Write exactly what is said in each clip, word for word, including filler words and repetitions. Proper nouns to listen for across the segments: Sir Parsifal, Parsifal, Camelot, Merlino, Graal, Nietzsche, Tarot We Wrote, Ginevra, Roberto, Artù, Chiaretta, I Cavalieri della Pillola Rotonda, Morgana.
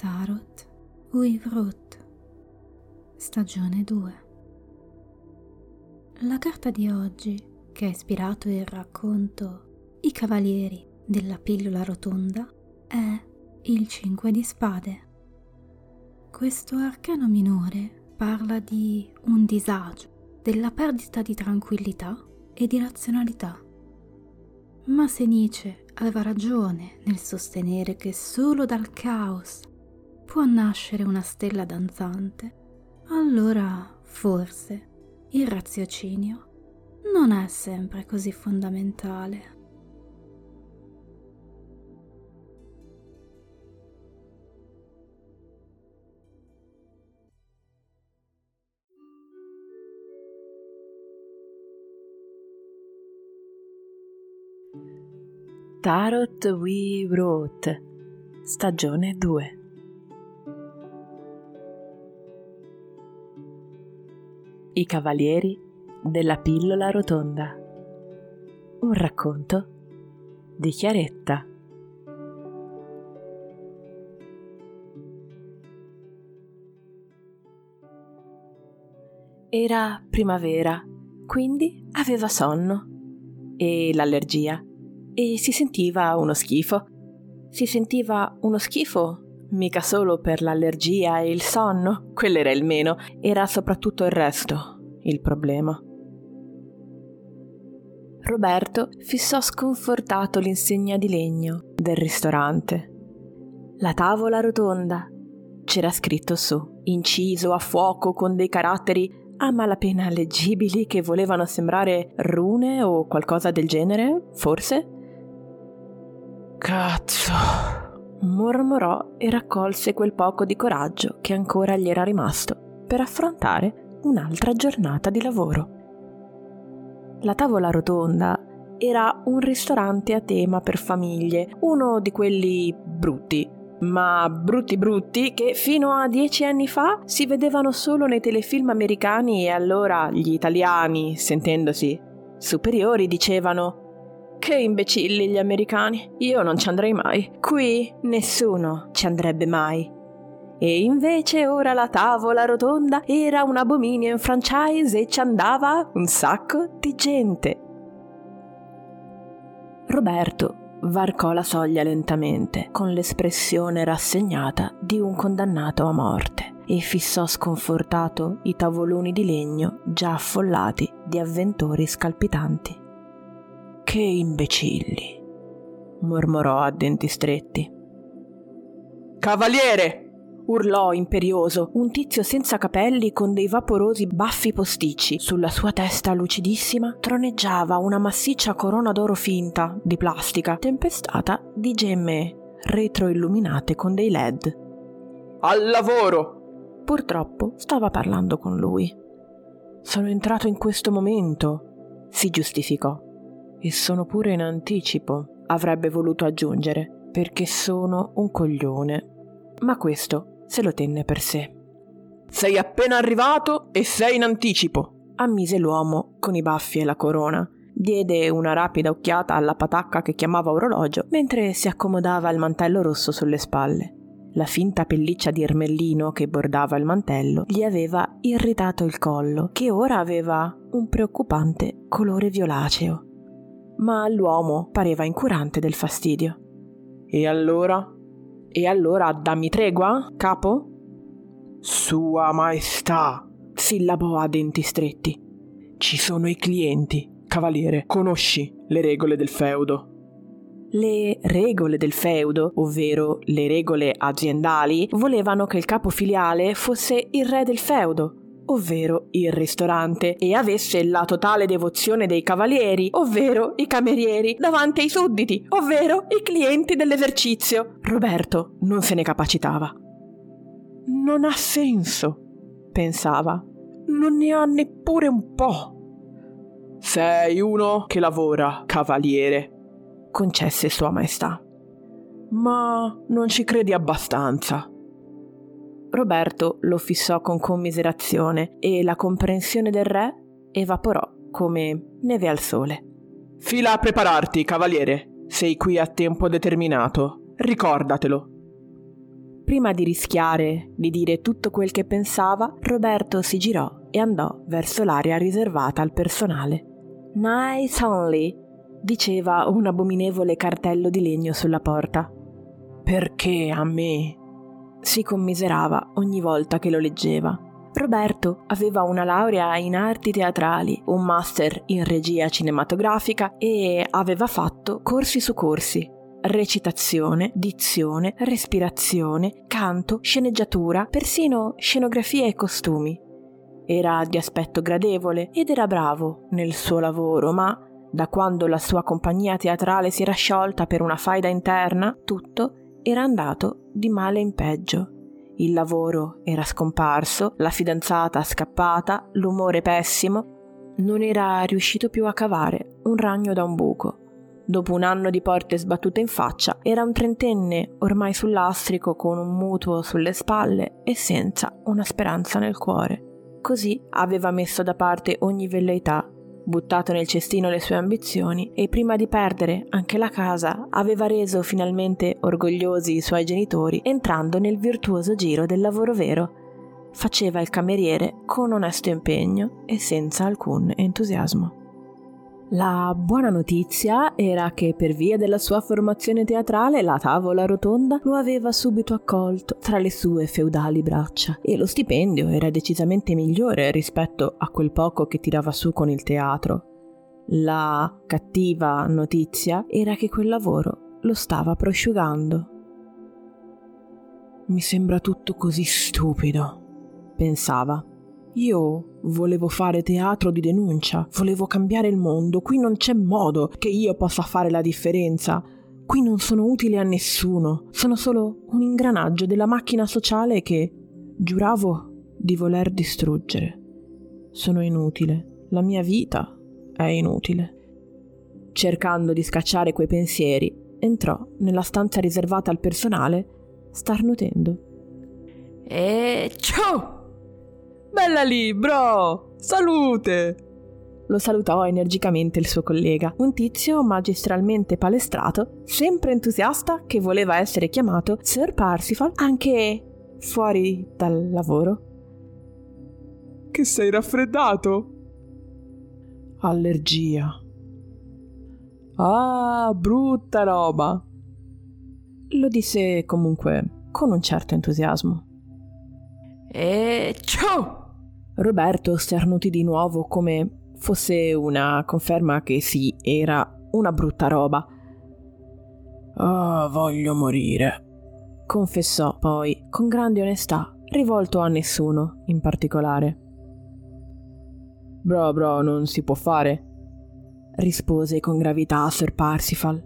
Tarot We Wrote, stagione due. La carta di oggi, che ha ispirato il racconto I Cavalieri della Pillola Rotonda, è il cinque di spade. Questo arcano minore parla di un disagio, della perdita di tranquillità e di razionalità. Ma se Nietzsche aveva ragione nel sostenere che solo dal caos può nascere una stella danzante, allora forse il raziocinio non è sempre così fondamentale. Tarot We Wrote, stagione due. I Cavalieri della Pillola Rotonda. Un racconto di Chiaretta. Era primavera, quindi aveva sonno e l'allergia e si sentiva uno schifo. Si sentiva uno schifo mica solo per l'allergia e il sonno, quello era il meno, era soprattutto il resto, il problema. Roberto fissò sconfortato l'insegna di legno del ristorante. La tavola rotonda, c'era scritto su, inciso a fuoco con dei caratteri a malapena leggibili che volevano sembrare rune o qualcosa del genere, forse? Cazzo! Mormorò e raccolse quel poco di coraggio che ancora gli era rimasto per affrontare un'altra giornata di lavoro. La tavola rotonda era un ristorante a tema per famiglie, uno di quelli brutti, ma brutti brutti che fino a dieci anni fa si vedevano solo nei telefilm americani, e allora gli italiani, sentendosi superiori, dicevano: che imbecilli gli americani, io non ci andrei mai, qui nessuno ci andrebbe mai. E invece ora la tavola rotonda era un abominio in franchise e ci andava un sacco di gente. Roberto varcò la soglia lentamente, con l'espressione rassegnata di un condannato a morte, e fissò sconfortato i tavoloni di legno già affollati di avventori scalpitanti. Che imbecilli, mormorò a denti stretti. Cavaliere! Urlò imperioso un tizio senza capelli con dei vaporosi baffi posticci. Sulla sua testa lucidissima troneggiava una massiccia corona d'oro finta, di plastica, tempestata di gemme retroilluminate con dei led. Al lavoro! Purtroppo stava parlando con lui. Sono entrato in questo momento, si giustificò. E sono pure in anticipo, avrebbe voluto aggiungere, perché sono un coglione. Ma questo se lo tenne per sé. Sei appena arrivato e sei in anticipo, ammise l'uomo con i baffi e la corona. Diede una rapida occhiata alla patacca che chiamava orologio mentre si accomodava il mantello rosso sulle spalle. La finta pelliccia di ermellino che bordava il mantello gli aveva irritato il collo, che ora aveva un preoccupante colore violaceo. Ma l'uomo pareva incurante del fastidio. E allora? E allora dammi tregua, capo? Sua maestà, sillabò a denti stretti. Ci sono i clienti, cavaliere, conosci le regole del feudo. Le regole del feudo, ovvero le regole aziendali, volevano che il capo filiale fosse il re del feudo, ovvero il ristorante, e avesse la totale devozione dei cavalieri, ovvero i camerieri, davanti ai sudditi, ovvero i clienti dell'esercizio. Roberto non se ne capacitava. Non ha senso, pensava. Non ne ha neppure un po'. Sei uno che lavora, cavaliere, concesse Sua Maestà. Ma non ci credi abbastanza. Roberto lo fissò con commiserazione e la comprensione del re evaporò come neve al sole. Fila a prepararti, cavaliere. Sei qui a tempo determinato. Ricordatelo. Prima di rischiare di dire tutto quel che pensava, Roberto si girò e andò verso l'area riservata al personale. Nice only, diceva un abominevole cartello di legno sulla porta. Perché a me? Si commiserava ogni volta che lo leggeva. Roberto aveva una laurea in arti teatrali, un master in regia cinematografica e aveva fatto corsi su corsi. Recitazione, dizione, respirazione, canto, sceneggiatura, persino scenografia e costumi. Era di aspetto gradevole ed era bravo nel suo lavoro, ma da quando la sua compagnia teatrale si era sciolta per una faida interna, tutto era andato di male in peggio. Il lavoro era scomparso, la fidanzata scappata, l'umore pessimo. Non era riuscito più a cavare un ragno da un buco. Dopo un anno di porte sbattute in faccia, era un trentenne ormai sul lastrico con un mutuo sulle spalle e senza una speranza nel cuore. Così aveva messo da parte ogni velleità, buttato nel cestino le sue ambizioni e prima di perdere anche la casa aveva reso finalmente orgogliosi i suoi genitori entrando nel virtuoso giro del lavoro vero. Faceva il cameriere con onesto impegno e senza alcun entusiasmo. La buona notizia era che per via della sua formazione teatrale la tavola rotonda lo aveva subito accolto tra le sue feudali braccia e lo stipendio era decisamente migliore rispetto a quel poco che tirava su con il teatro. La cattiva notizia era che quel lavoro lo stava prosciugando. Mi sembra tutto così stupido, pensava. Io volevo fare teatro di denuncia, volevo cambiare il mondo, qui non c'è modo che io possa fare la differenza, qui non sono utile a nessuno, sono solo un ingranaggio della macchina sociale che giuravo di voler distruggere. Sono inutile, la mia vita è inutile. Cercando di scacciare quei pensieri, entrò nella stanza riservata al personale, starnutendo. E ciao! Bella lì, bro! Salute! Lo salutò energicamente il suo collega, un tizio magistralmente palestrato, sempre entusiasta che voleva essere chiamato Sir Parsifal anche fuori dal lavoro. Che sei raffreddato? Allergia. Ah, brutta roba! Lo disse comunque con un certo entusiasmo. E ciao! Roberto sternutì di nuovo come fosse una conferma che sì, era una brutta roba. «Ah, voglio morire», confessò poi con grande onestà, rivolto a nessuno in particolare. «Bro, bro, non si può fare», rispose con gravità Sir Parsifal.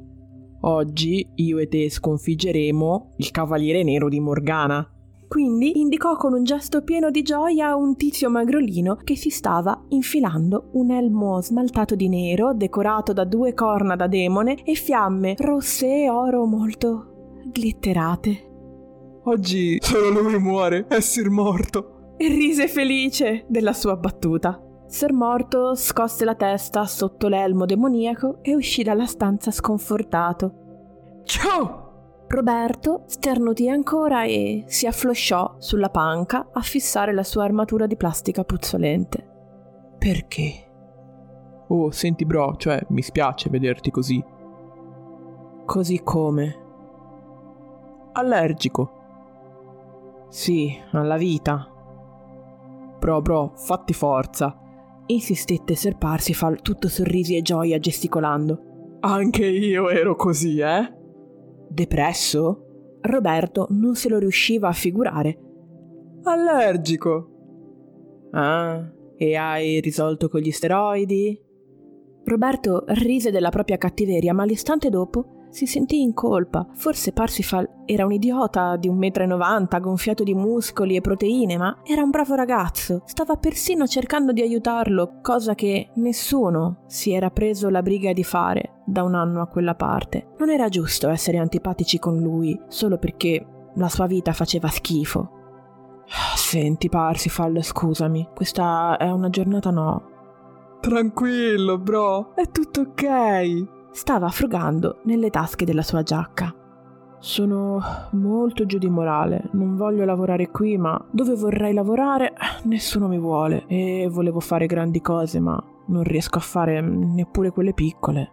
«Oggi io e te sconfiggeremo il Cavaliere Nero di Morgana». Quindi indicò con un gesto pieno di gioia un tizio magrolino che si stava infilando un elmo smaltato di nero, decorato da due corna da demone e fiamme rosse e oro molto glitterate. Oggi solo lui muore, è Sir Morto. E rise felice della sua battuta. Sir Morto scosse la testa sotto l'elmo demoniaco e uscì dalla stanza sconfortato. Ciao! Roberto sternutì ancora e si afflosciò sulla panca a fissare la sua armatura di plastica puzzolente. Perché? Oh, senti bro, cioè, mi spiace vederti così. Così come? Allergico. Sì, alla vita. Bro, bro, fatti forza. Insistette Sir Parsifal, tutto sorrisi e gioia, gesticolando. Anche io ero così, eh? Depresso? Roberto non se lo riusciva a figurare. Allergico. Ah, e hai risolto con gli steroidi? Roberto rise della propria cattiveria, ma l'istante dopo si sentì in colpa. Forse Parsifal era un idiota di un metro e novanta, gonfiato di muscoli e proteine, ma era un bravo ragazzo. Stava persino cercando di aiutarlo, cosa che nessuno si era preso la briga di fare da un anno a quella parte. Non era giusto essere antipatici con lui solo perché la sua vita faceva schifo. Senti Parsifal, scusami, questa è una giornata no. Tranquillo bro, è tutto ok. Stava frugando nelle tasche della sua giacca. Sono molto giù di morale, non voglio lavorare qui, ma dove vorrei lavorare nessuno mi vuole, e volevo fare grandi cose ma non riesco a fare neppure quelle piccole.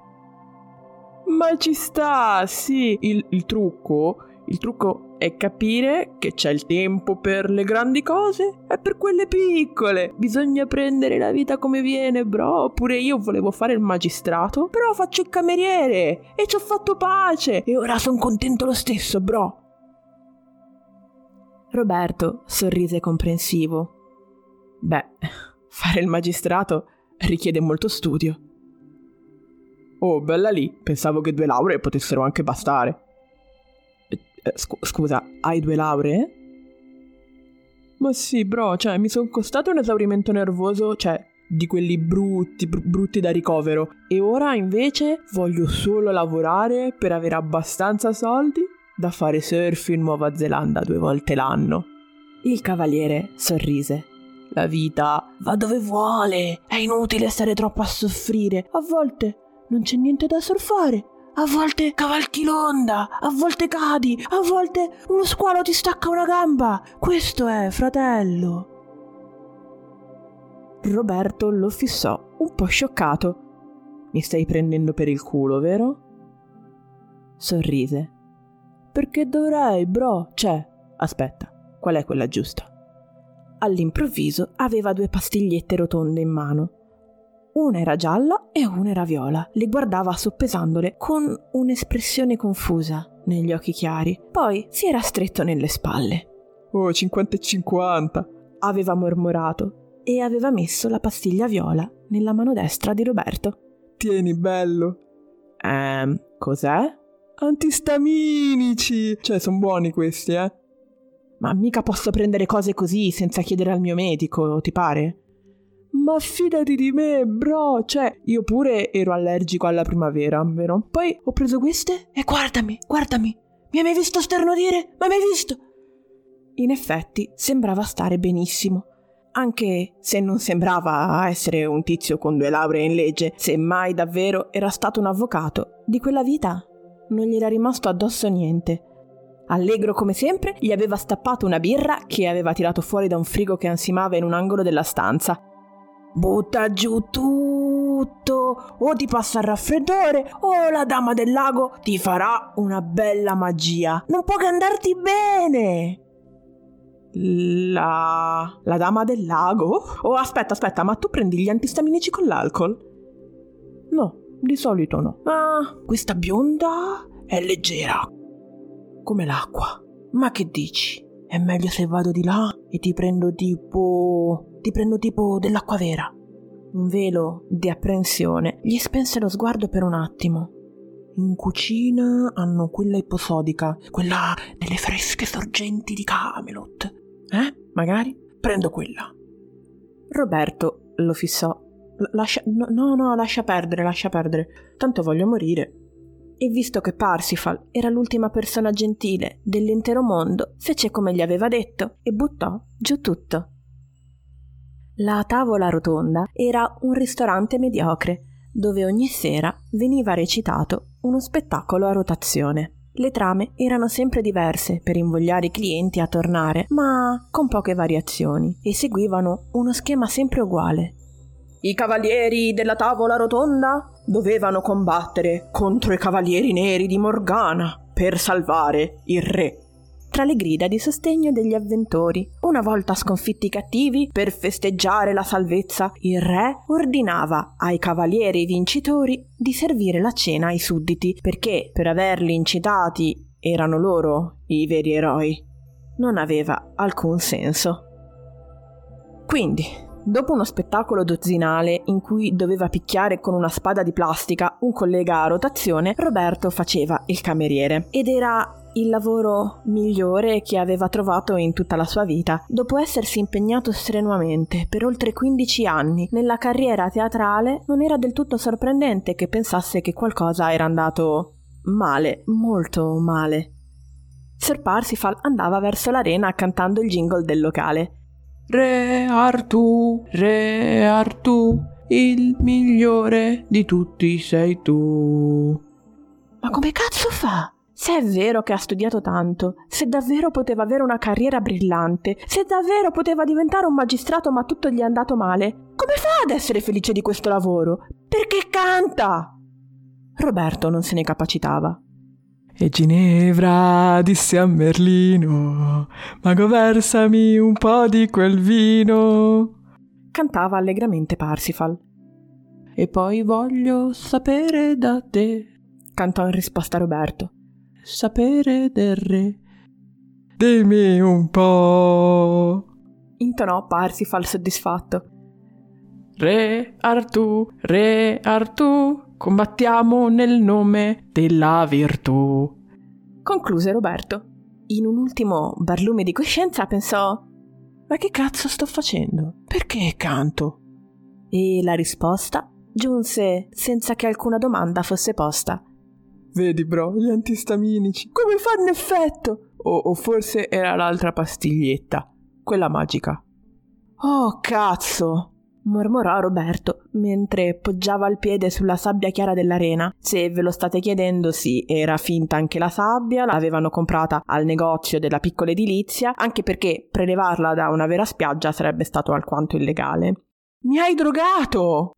Ma ci sta, sì, il, il trucco, il trucco è capire che c'è il tempo per le grandi cose e per quelle piccole. Bisogna prendere la vita come viene, bro. Pure io volevo fare il magistrato, però faccio il cameriere e ci ho fatto pace e ora sono contento lo stesso, bro. Roberto sorrise comprensivo. Beh, fare il magistrato richiede molto studio. Oh, bella lì, pensavo che due lauree potessero anche bastare. Sc- scusa, hai due lauree? Ma sì, bro, cioè mi sono costato un esaurimento nervoso, cioè di quelli brutti, br- brutti da ricovero. E ora invece voglio solo lavorare per avere abbastanza soldi da fare surf in Nuova Zelanda due volte l'anno. Il cavaliere sorrise. La vita va dove vuole, è inutile stare troppo a soffrire. A volte non c'è niente da surfare, a volte cavalchi l'onda, a volte cadi, a volte uno squalo ti stacca una gamba. Questo è, fratello. Roberto lo fissò, un po' scioccato. Mi stai prendendo per il culo, vero? Sorrise. Perché dovrei, bro? Cioè, aspetta, qual è quella giusta? All'improvviso aveva due pastigliette rotonde in mano. Una era gialla e una era viola. Le guardava soppesandole con un'espressione confusa negli occhi chiari. Poi si era stretto nelle spalle. Oh, cinquanta e cinquanta, aveva mormorato e aveva messo la pastiglia viola nella mano destra di Roberto. Tieni, bello. Ehm, cos'è? Antistaminici. Cioè, sono buoni questi, eh? Ma mica posso prendere cose così senza chiedere al mio medico, ti pare? Ma fidati di me, bro, cioè io pure ero allergico alla primavera, vero? Poi ho preso queste e guardami, guardami, mi hai mai visto sternudire? Ma mi hai visto? In effetti sembrava stare benissimo, anche se non sembrava essere un tizio con due lauree in legge, semmai davvero era stato un avvocato. Di quella vita non gli era rimasto addosso niente. Allegro come sempre, gli aveva stappato una birra che aveva tirato fuori da un frigo che ansimava in un angolo della stanza. Butta giù tutto, o ti passa il raffreddore, o la dama del lago ti farà una bella magia. Non può che andarti bene. La... la dama del lago? Oh, aspetta, aspetta, ma tu prendi gli antistaminici con l'alcol? No, di solito no. Ma questa bionda è leggera, come l'acqua. Ma che dici? È meglio se vado di là e ti prendo tipo... ti prendo tipo dell'acqua vera. Un velo di apprensione gli spense lo sguardo per un attimo. In cucina hanno quella iposodica, quella delle fresche sorgenti di Camelot. Eh? Magari? Prendo quella. Roberto lo fissò. L- lascia... No, no, lascia perdere, lascia perdere. Tanto voglio morire. E visto che Parsifal era l'ultima persona gentile dell'intero mondo, fece come gli aveva detto e buttò giù tutto. La tavola rotonda era un ristorante mediocre, dove ogni sera veniva recitato uno spettacolo a rotazione. Le trame erano sempre diverse per invogliare i clienti a tornare, ma con poche variazioni, e seguivano uno schema sempre uguale. I cavalieri della tavola rotonda dovevano combattere contro i cavalieri neri di Morgana per salvare il re. Tra le grida di sostegno degli avventori, una volta sconfitti i cattivi, per festeggiare la salvezza, il re ordinava ai cavalieri vincitori di servire la cena ai sudditi, perché per averli incitati erano loro i veri eroi. Non aveva alcun senso. Quindi... dopo uno spettacolo dozzinale in cui doveva picchiare con una spada di plastica un collega a rotazione, Roberto faceva il cameriere. Ed era il lavoro migliore che aveva trovato in tutta la sua vita. Dopo essersi impegnato strenuamente per oltre quindici anni nella carriera teatrale, non era del tutto sorprendente che pensasse che qualcosa era andato male, molto male. Sir Parsifal andava verso l'arena cantando il jingle del locale. Re Artù, Re Artù, il migliore di tutti sei tu. Ma come cazzo fa? Se è vero che ha studiato tanto, se davvero poteva avere una carriera brillante, se davvero poteva diventare un magistrato ma tutto gli è andato male, come fa ad essere felice di questo lavoro? Perché canta? Roberto non se ne capacitava. E Ginevra disse a Merlino, mago versami un po' di quel vino. Cantava allegramente Parsifal. E poi voglio sapere da te, cantò in risposta Roberto. Sapere del re. Dimmi un po', intonò Parsifal soddisfatto. Re Artù, re Artù, combattiamo nel nome della virtù, concluse Roberto. In un ultimo barlume di coscienza pensò: ma che cazzo sto facendo? Perché canto? E la risposta giunse senza che alcuna domanda fosse posta. Vedi bro, gli antistaminici, come fanno effetto? O, o forse era l'altra pastiglietta, quella magica. Oh cazzo, mormorò Roberto, mentre poggiava il piede sulla sabbia chiara dell'arena. Se ve lo state chiedendo, sì, era finta anche la sabbia, l'avevano comprata al negozio della piccola edilizia, anche perché prelevarla da una vera spiaggia sarebbe stato alquanto illegale. Mi hai drogato!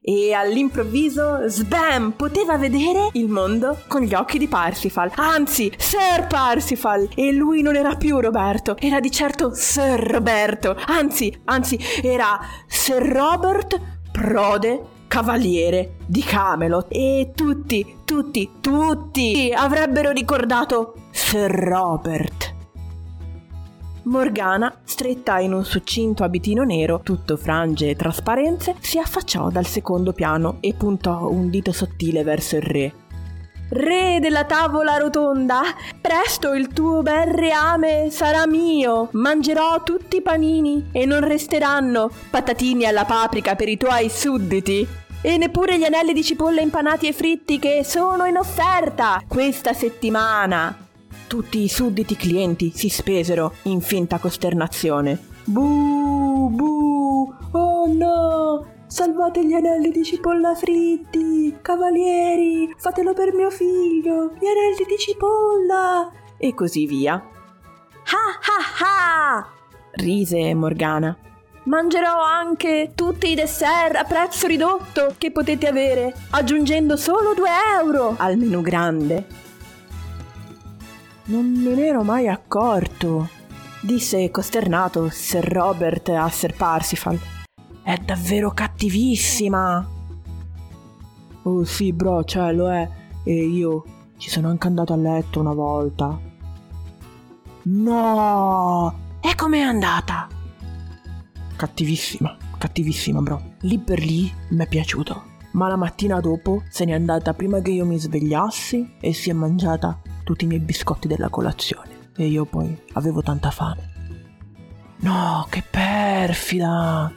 E all'improvviso, sbam, poteva vedere il mondo con gli occhi di Parsifal, anzi Sir Parsifal, e lui non era più Roberto, era di certo Sir Roberto, anzi, anzi era Sir Robert Prode, cavaliere di Camelot, e tutti, tutti, tutti avrebbero ricordato Sir Robert. Morgana, stretta in un succinto abitino nero, tutto frange e trasparenze, si affacciò dal secondo piano e puntò un dito sottile verso il re. Re della tavola rotonda, presto il tuo bel reame sarà mio, mangerò tutti i panini e non resteranno patatini alla paprika per i tuoi sudditi. E neppure gli anelli di cipolla impanati e fritti che sono in offerta questa settimana. Tutti i sudditi clienti si spesero in finta costernazione. Buh, buh, oh no, salvate gli anelli di cipolla fritti, cavalieri, fatelo per mio figlio, gli anelli di cipolla, e così via. Ha ha ha, rise Morgana. Mangerò anche tutti i dessert a prezzo ridotto che potete avere, aggiungendo solo due euro al menù grande. Non me ne ero mai accorto, disse costernato Sir Robert a Sir Parsifal. È davvero cattivissima. Oh sì bro, cioè lo è, e io ci sono anche andato a letto una volta. No! E com'è andata? Cattivissima, cattivissima bro. Lì per lì mi è piaciuto, ma la mattina dopo se n'è andata prima che io mi svegliassi e si è mangiata tutti i miei biscotti della colazione, e io poi avevo tanta fame. No, che perfida!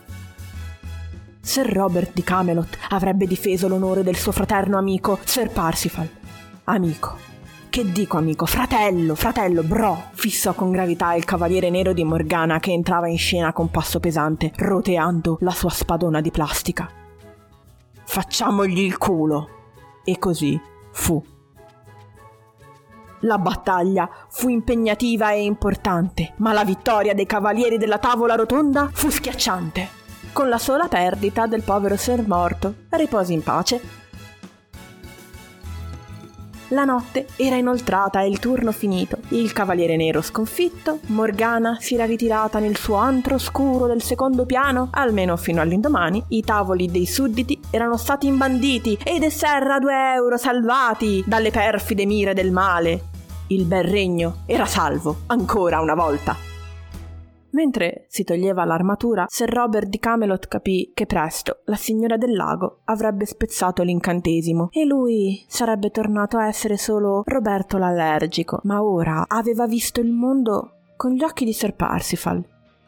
Sir Robert di Camelot avrebbe difeso l'onore del suo fraterno amico Sir Parsifal. Amico, che dico amico, fratello, fratello, bro! Fissò con gravità il cavaliere nero di Morgana, che entrava in scena con passo pesante, roteando la sua spadona di plastica. Facciamogli il culo! E così fu. La battaglia fu impegnativa e importante, ma la vittoria dei cavalieri della tavola rotonda fu schiacciante. Con la sola perdita del povero Sir morto, riposi in pace. La notte era inoltrata e il turno finito. Il cavaliere nero sconfitto, Morgana si era ritirata nel suo antro oscuro del secondo piano, almeno fino all'indomani. I tavoli dei sudditi erano stati imbanditi e i dessert a due euro salvati dalle perfide mire del male. Il bel regno era salvo, ancora una volta. Mentre si toglieva l'armatura, Sir Robert di Camelot capì che presto la signora del lago avrebbe spezzato l'incantesimo e lui sarebbe tornato a essere solo Roberto l'allergico, ma ora aveva visto il mondo con gli occhi di Sir Parsifal.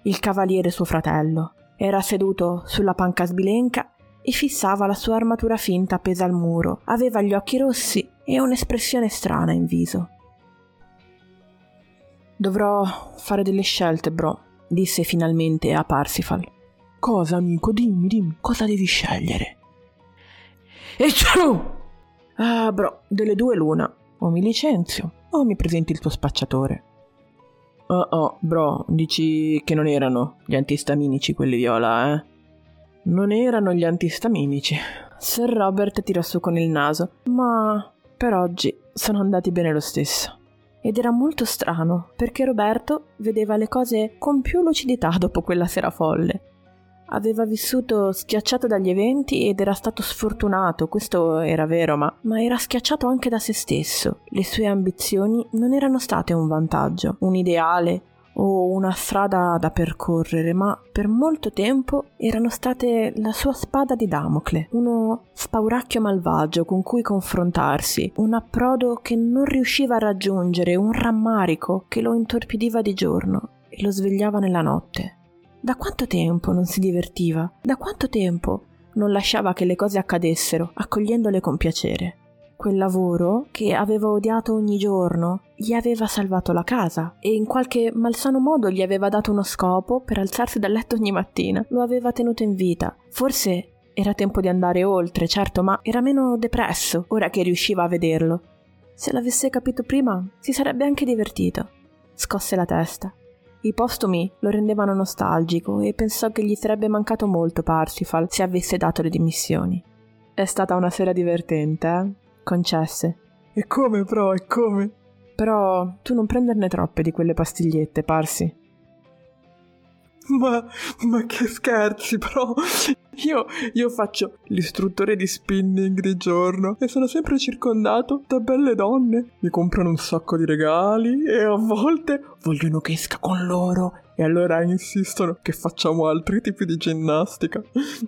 Il cavaliere suo fratello era seduto sulla panca sbilenca e fissava la sua armatura finta appesa al muro. Aveva gli occhi rossi e un'espressione strana in viso. Dovrò fare delle scelte, bro, disse finalmente a Parsifal. Cosa, amico? Dimmi, dimmi, cosa devi scegliere? E ciao! Ah, bro, delle due l'una. o mi licenzio, o mi presenti il tuo spacciatore. Oh oh, bro, dici che non erano gli antistaminici quelli viola, eh? Non erano gli antistaminici. Sir Robert tirò su con il naso, ma per oggi sono andati bene lo stesso. Ed era molto strano, perché Roberto vedeva le cose con più lucidità dopo quella sera folle. Aveva vissuto schiacciato dagli eventi ed era stato sfortunato, questo era vero, ma, ma era schiacciato anche da se stesso. Le sue ambizioni non erano state un vantaggio, un ideale o una strada da percorrere, ma per molto tempo erano state la sua spada di Damocle, uno spauracchio malvagio con cui confrontarsi, un approdo che non riusciva a raggiungere, un rammarico che lo intorpidiva di giorno e lo svegliava nella notte. Da quanto tempo non si divertiva? Da quanto tempo non lasciava che le cose accadessero, accogliendole con piacere? Quel lavoro, che aveva odiato ogni giorno, gli aveva salvato la casa e in qualche malsano modo gli aveva dato uno scopo per alzarsi dal letto ogni mattina. Lo aveva tenuto in vita. Forse era tempo di andare oltre, certo, ma era meno depresso ora che riusciva a vederlo. Se l'avesse capito prima, si sarebbe anche divertito. Scosse la testa. I postumi lo rendevano nostalgico e pensò che gli sarebbe mancato molto Parsifal se avesse dato le dimissioni. È stata una sera divertente, eh? Concesse. E come, però, e come? Però tu non prenderne troppe di quelle pastigliette, Parsi. Ma, ma che scherzi, però! Io, io faccio l'istruttore di spinning di giorno e sono sempre circondato da belle donne. Mi comprano un sacco di regali e a volte vogliono che esca con loro. E allora insistono che facciamo altri tipi di ginnastica.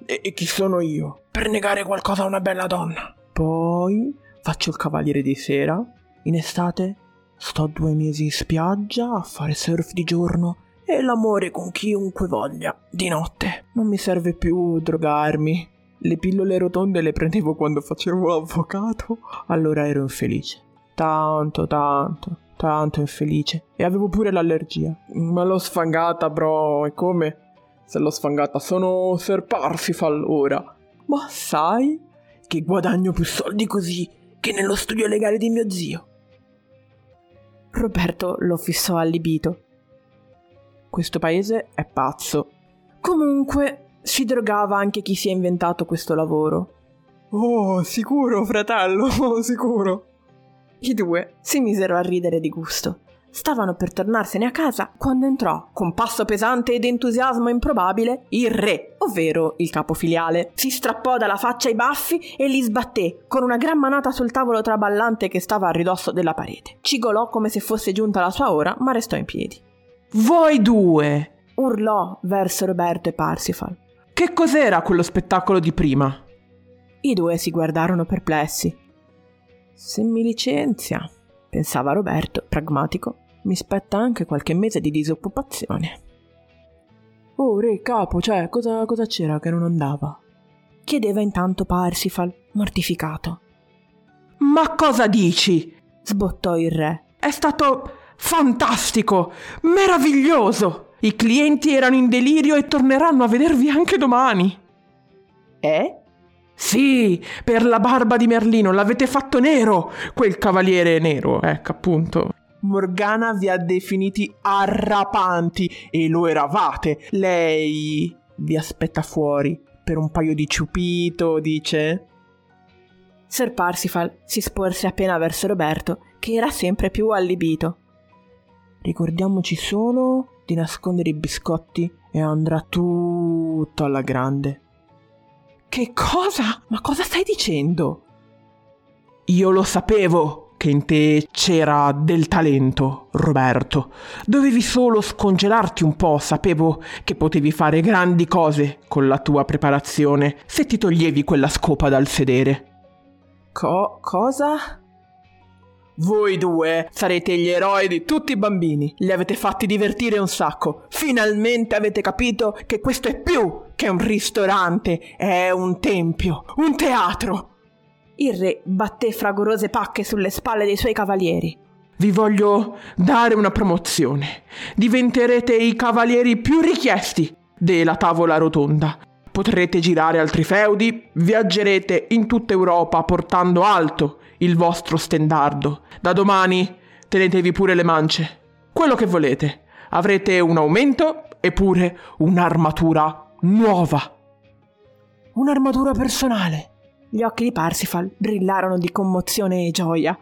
E, e chi sono io per negare qualcosa a una bella donna? Poi faccio il cavaliere di sera. In estate sto due mesi in spiaggia a fare surf di giorno. E l'amore con chiunque voglia, di notte. Non mi serve più drogarmi. Le pillole rotonde le prendevo quando facevo l'avvocato. Allora ero infelice. Tanto, tanto, tanto infelice. E avevo pure l'allergia. Ma l'ho sfangata, bro. E come? Se l'ho sfangata sono Sir Parsifal ora. Ma sai che guadagno più soldi così che nello studio legale di mio zio. Roberto lo fissò allibito. Questo paese è pazzo. Comunque, si drogava anche chi si è inventato questo lavoro. Oh, sicuro, fratello, oh, sicuro. I due si misero a ridere di gusto. Stavano per tornarsene a casa quando entrò, con passo pesante ed entusiasmo improbabile, il re, ovvero il capo filiale. Si strappò dalla faccia i baffi e li sbatté con una gran manata sul tavolo traballante che stava a ridosso della parete. Cigolò come se fosse giunta la sua ora, ma restò in piedi. «Voi due!» urlò verso Roberto e Parsifal. «Che cos'era quello spettacolo di prima?» I due si guardarono perplessi. «Se mi licenzia», pensava Roberto, pragmatico, «mi spetta anche qualche mese di disoccupazione». «Oh, re, capo, cioè, cosa, cosa c'era che non andava?» chiedeva intanto Parsifal, mortificato. «Ma cosa dici?» sbottò il re. «È stato... fantastico! Meraviglioso! I clienti erano in delirio e torneranno a vedervi anche domani!» «Eh?» «Sì, per la barba di Merlino l'avete fatto nero! Quel cavaliere nero, ecco appunto!» «Morgana vi ha definiti arrapanti e lo eravate! Lei vi aspetta fuori per un paio di ciupito, dice!» Sir Parsifal si sporse appena verso Roberto, che era sempre più allibito. «Ricordiamoci solo di nascondere i biscotti e andrà tutto alla grande.» «Che cosa? Ma cosa stai dicendo?» «Io lo sapevo che in te c'era del talento, Roberto. Dovevi solo scongelarti un po', sapevo che potevi fare grandi cose con la tua preparazione se ti toglievi quella scopa dal sedere.» Co- cosa? «Voi due sarete gli eroi di tutti i bambini. Li avete fatti divertire un sacco. Finalmente avete capito che questo è più che un ristorante, è un tempio, un teatro.» Il re batté fragorose pacche sulle spalle dei suoi cavalieri. «Vi voglio dare una promozione. Diventerete i cavalieri più richiesti della tavola rotonda. Potrete girare altri feudi, viaggerete in tutta Europa portando alto il vostro stendardo. Da domani tenetevi pure le mance, quello che volete. Avrete un aumento e pure un'armatura nuova. Un'armatura personale. Gli occhi di Parsifal brillarono di commozione e gioia.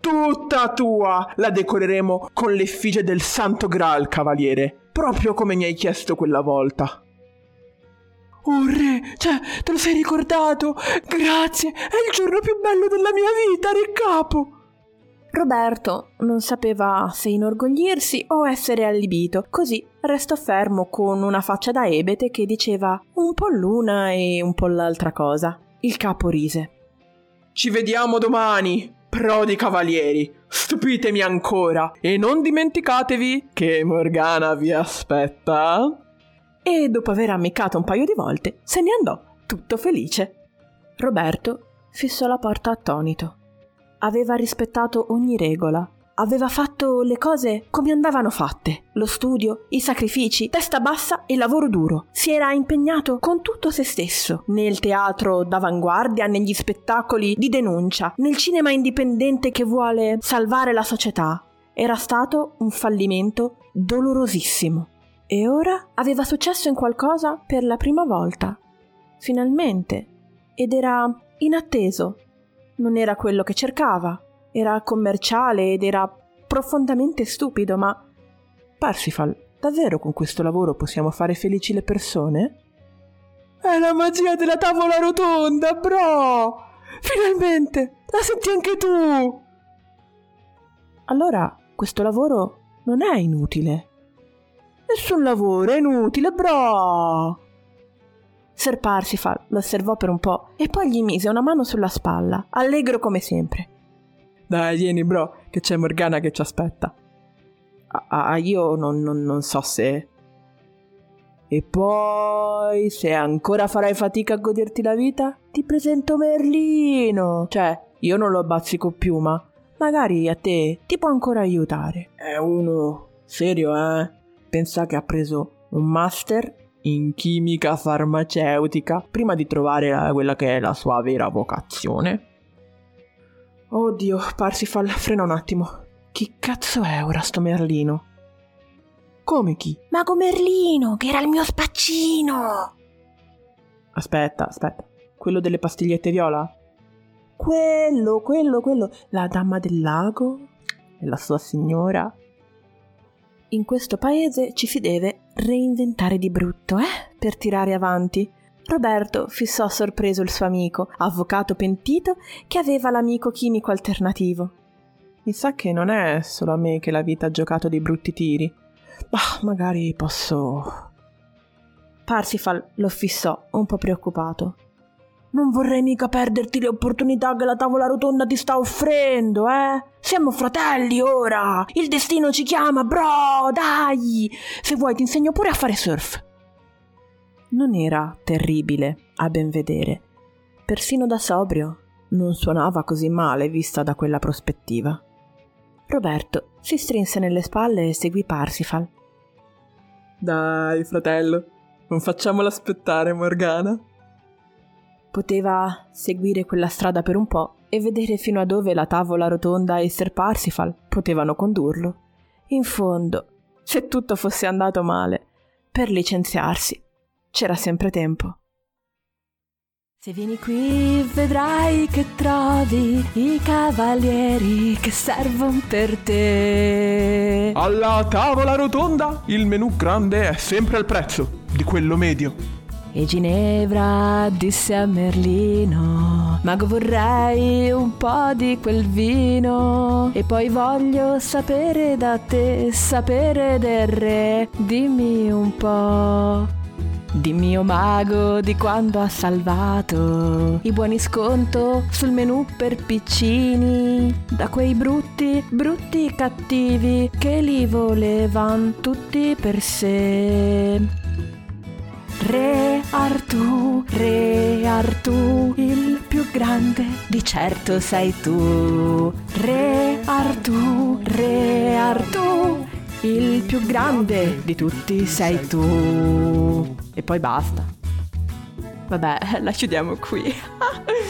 Tutta tua! La decoreremo con l'effigie del Santo Graal, cavaliere. Proprio come mi hai chiesto quella volta. Oh re, cioè, te lo sei ricordato? Grazie, è il giorno più bello della mia vita, re capo! Roberto non sapeva se inorgoglirsi o essere allibito, così restò fermo con una faccia da ebete che diceva un po' l'una e un po' l'altra cosa. Il capo rise. Ci vediamo domani, prodi cavalieri! Stupitemi ancora! E non dimenticatevi che Morgana vi aspetta! E dopo aver ammiccato un paio di volte, se ne andò, tutto felice. Roberto fissò la porta attonito. Aveva rispettato ogni regola. Aveva fatto le cose come andavano fatte. Lo studio, i sacrifici, testa bassa e lavoro duro. Si era impegnato con tutto se stesso. Nel teatro d'avanguardia, negli spettacoli di denuncia, nel cinema indipendente che vuole salvare la società. Era stato un fallimento dolorosissimo. E ora aveva successo in qualcosa per la prima volta, finalmente, ed era inatteso. Non era quello che cercava, era commerciale ed era profondamente stupido, ma... Parsifal, davvero con questo lavoro possiamo fare felici le persone? È la magia della tavola rotonda, bro! Finalmente! La senti anche tu! Allora, questo lavoro non è inutile. Nessun lavoro è inutile, bro! Ser Parsifal lo osservò per un po' e poi gli mise una mano sulla spalla, allegro come sempre. Dai, vieni, bro, che c'è Morgana che ci aspetta. Ah, ah io non, non, non so se... E poi, se ancora farai fatica a goderti la vita, ti presento Merlino. Cioè, io non lo bazzico più, ma magari a te ti può ancora aiutare. È uno serio, eh? Pensa che ha preso un master in chimica farmaceutica prima di trovare la, quella che è la sua vera vocazione. Oddio, Parsifal, frena un attimo. Chi cazzo è ora sto Merlino? Come chi? Mago Merlino, che era il mio spaccino! Aspetta, aspetta. Quello delle pastigliette viola? Quello, quello, quello. La dama del lago e la sua signora... In questo paese ci si deve reinventare di brutto, eh? Per tirare avanti. Roberto fissò sorpreso il suo amico, avvocato pentito, che aveva l'amico chimico alternativo. Mi sa che non è solo a me che la vita ha giocato dei brutti tiri. Ma magari posso... Parsifal lo fissò, un po' preoccupato. Non vorrei mica perderti le opportunità che la tavola rotonda ti sta offrendo, eh? Siamo fratelli ora! Il destino ci chiama, bro! Dai! Se vuoi ti insegno pure a fare surf! Non era terribile, a ben vedere. Persino da sobrio non suonava così male vista da quella prospettiva. Roberto si strinse nelle spalle e seguì Parsifal. Dai, fratello, non facciamola aspettare, Morgana! Poteva seguire quella strada per un po' e vedere fino a dove la tavola rotonda e Ser Parsifal potevano condurlo. In fondo, se tutto fosse andato male, per licenziarsi c'era sempre tempo. Se vieni qui vedrai che trovi i cavalieri che servono per te. Alla tavola rotonda il menù grande è sempre al prezzo di quello medio. E Ginevra disse a Merlino: mago, vorrei un po' di quel vino. E poi voglio sapere da te, sapere del re. Dimmi un po', dimmi, o mago, di quando ha salvato i buoni sconto sul menù per piccini da quei brutti, brutti cattivi che li volevan tutti per sé. Re Artù, re Artù, il più grande di certo sei tu. Re Artù, re Artù, il più grande di tutti sei tu. E poi basta. Vabbè, la chiudiamo qui.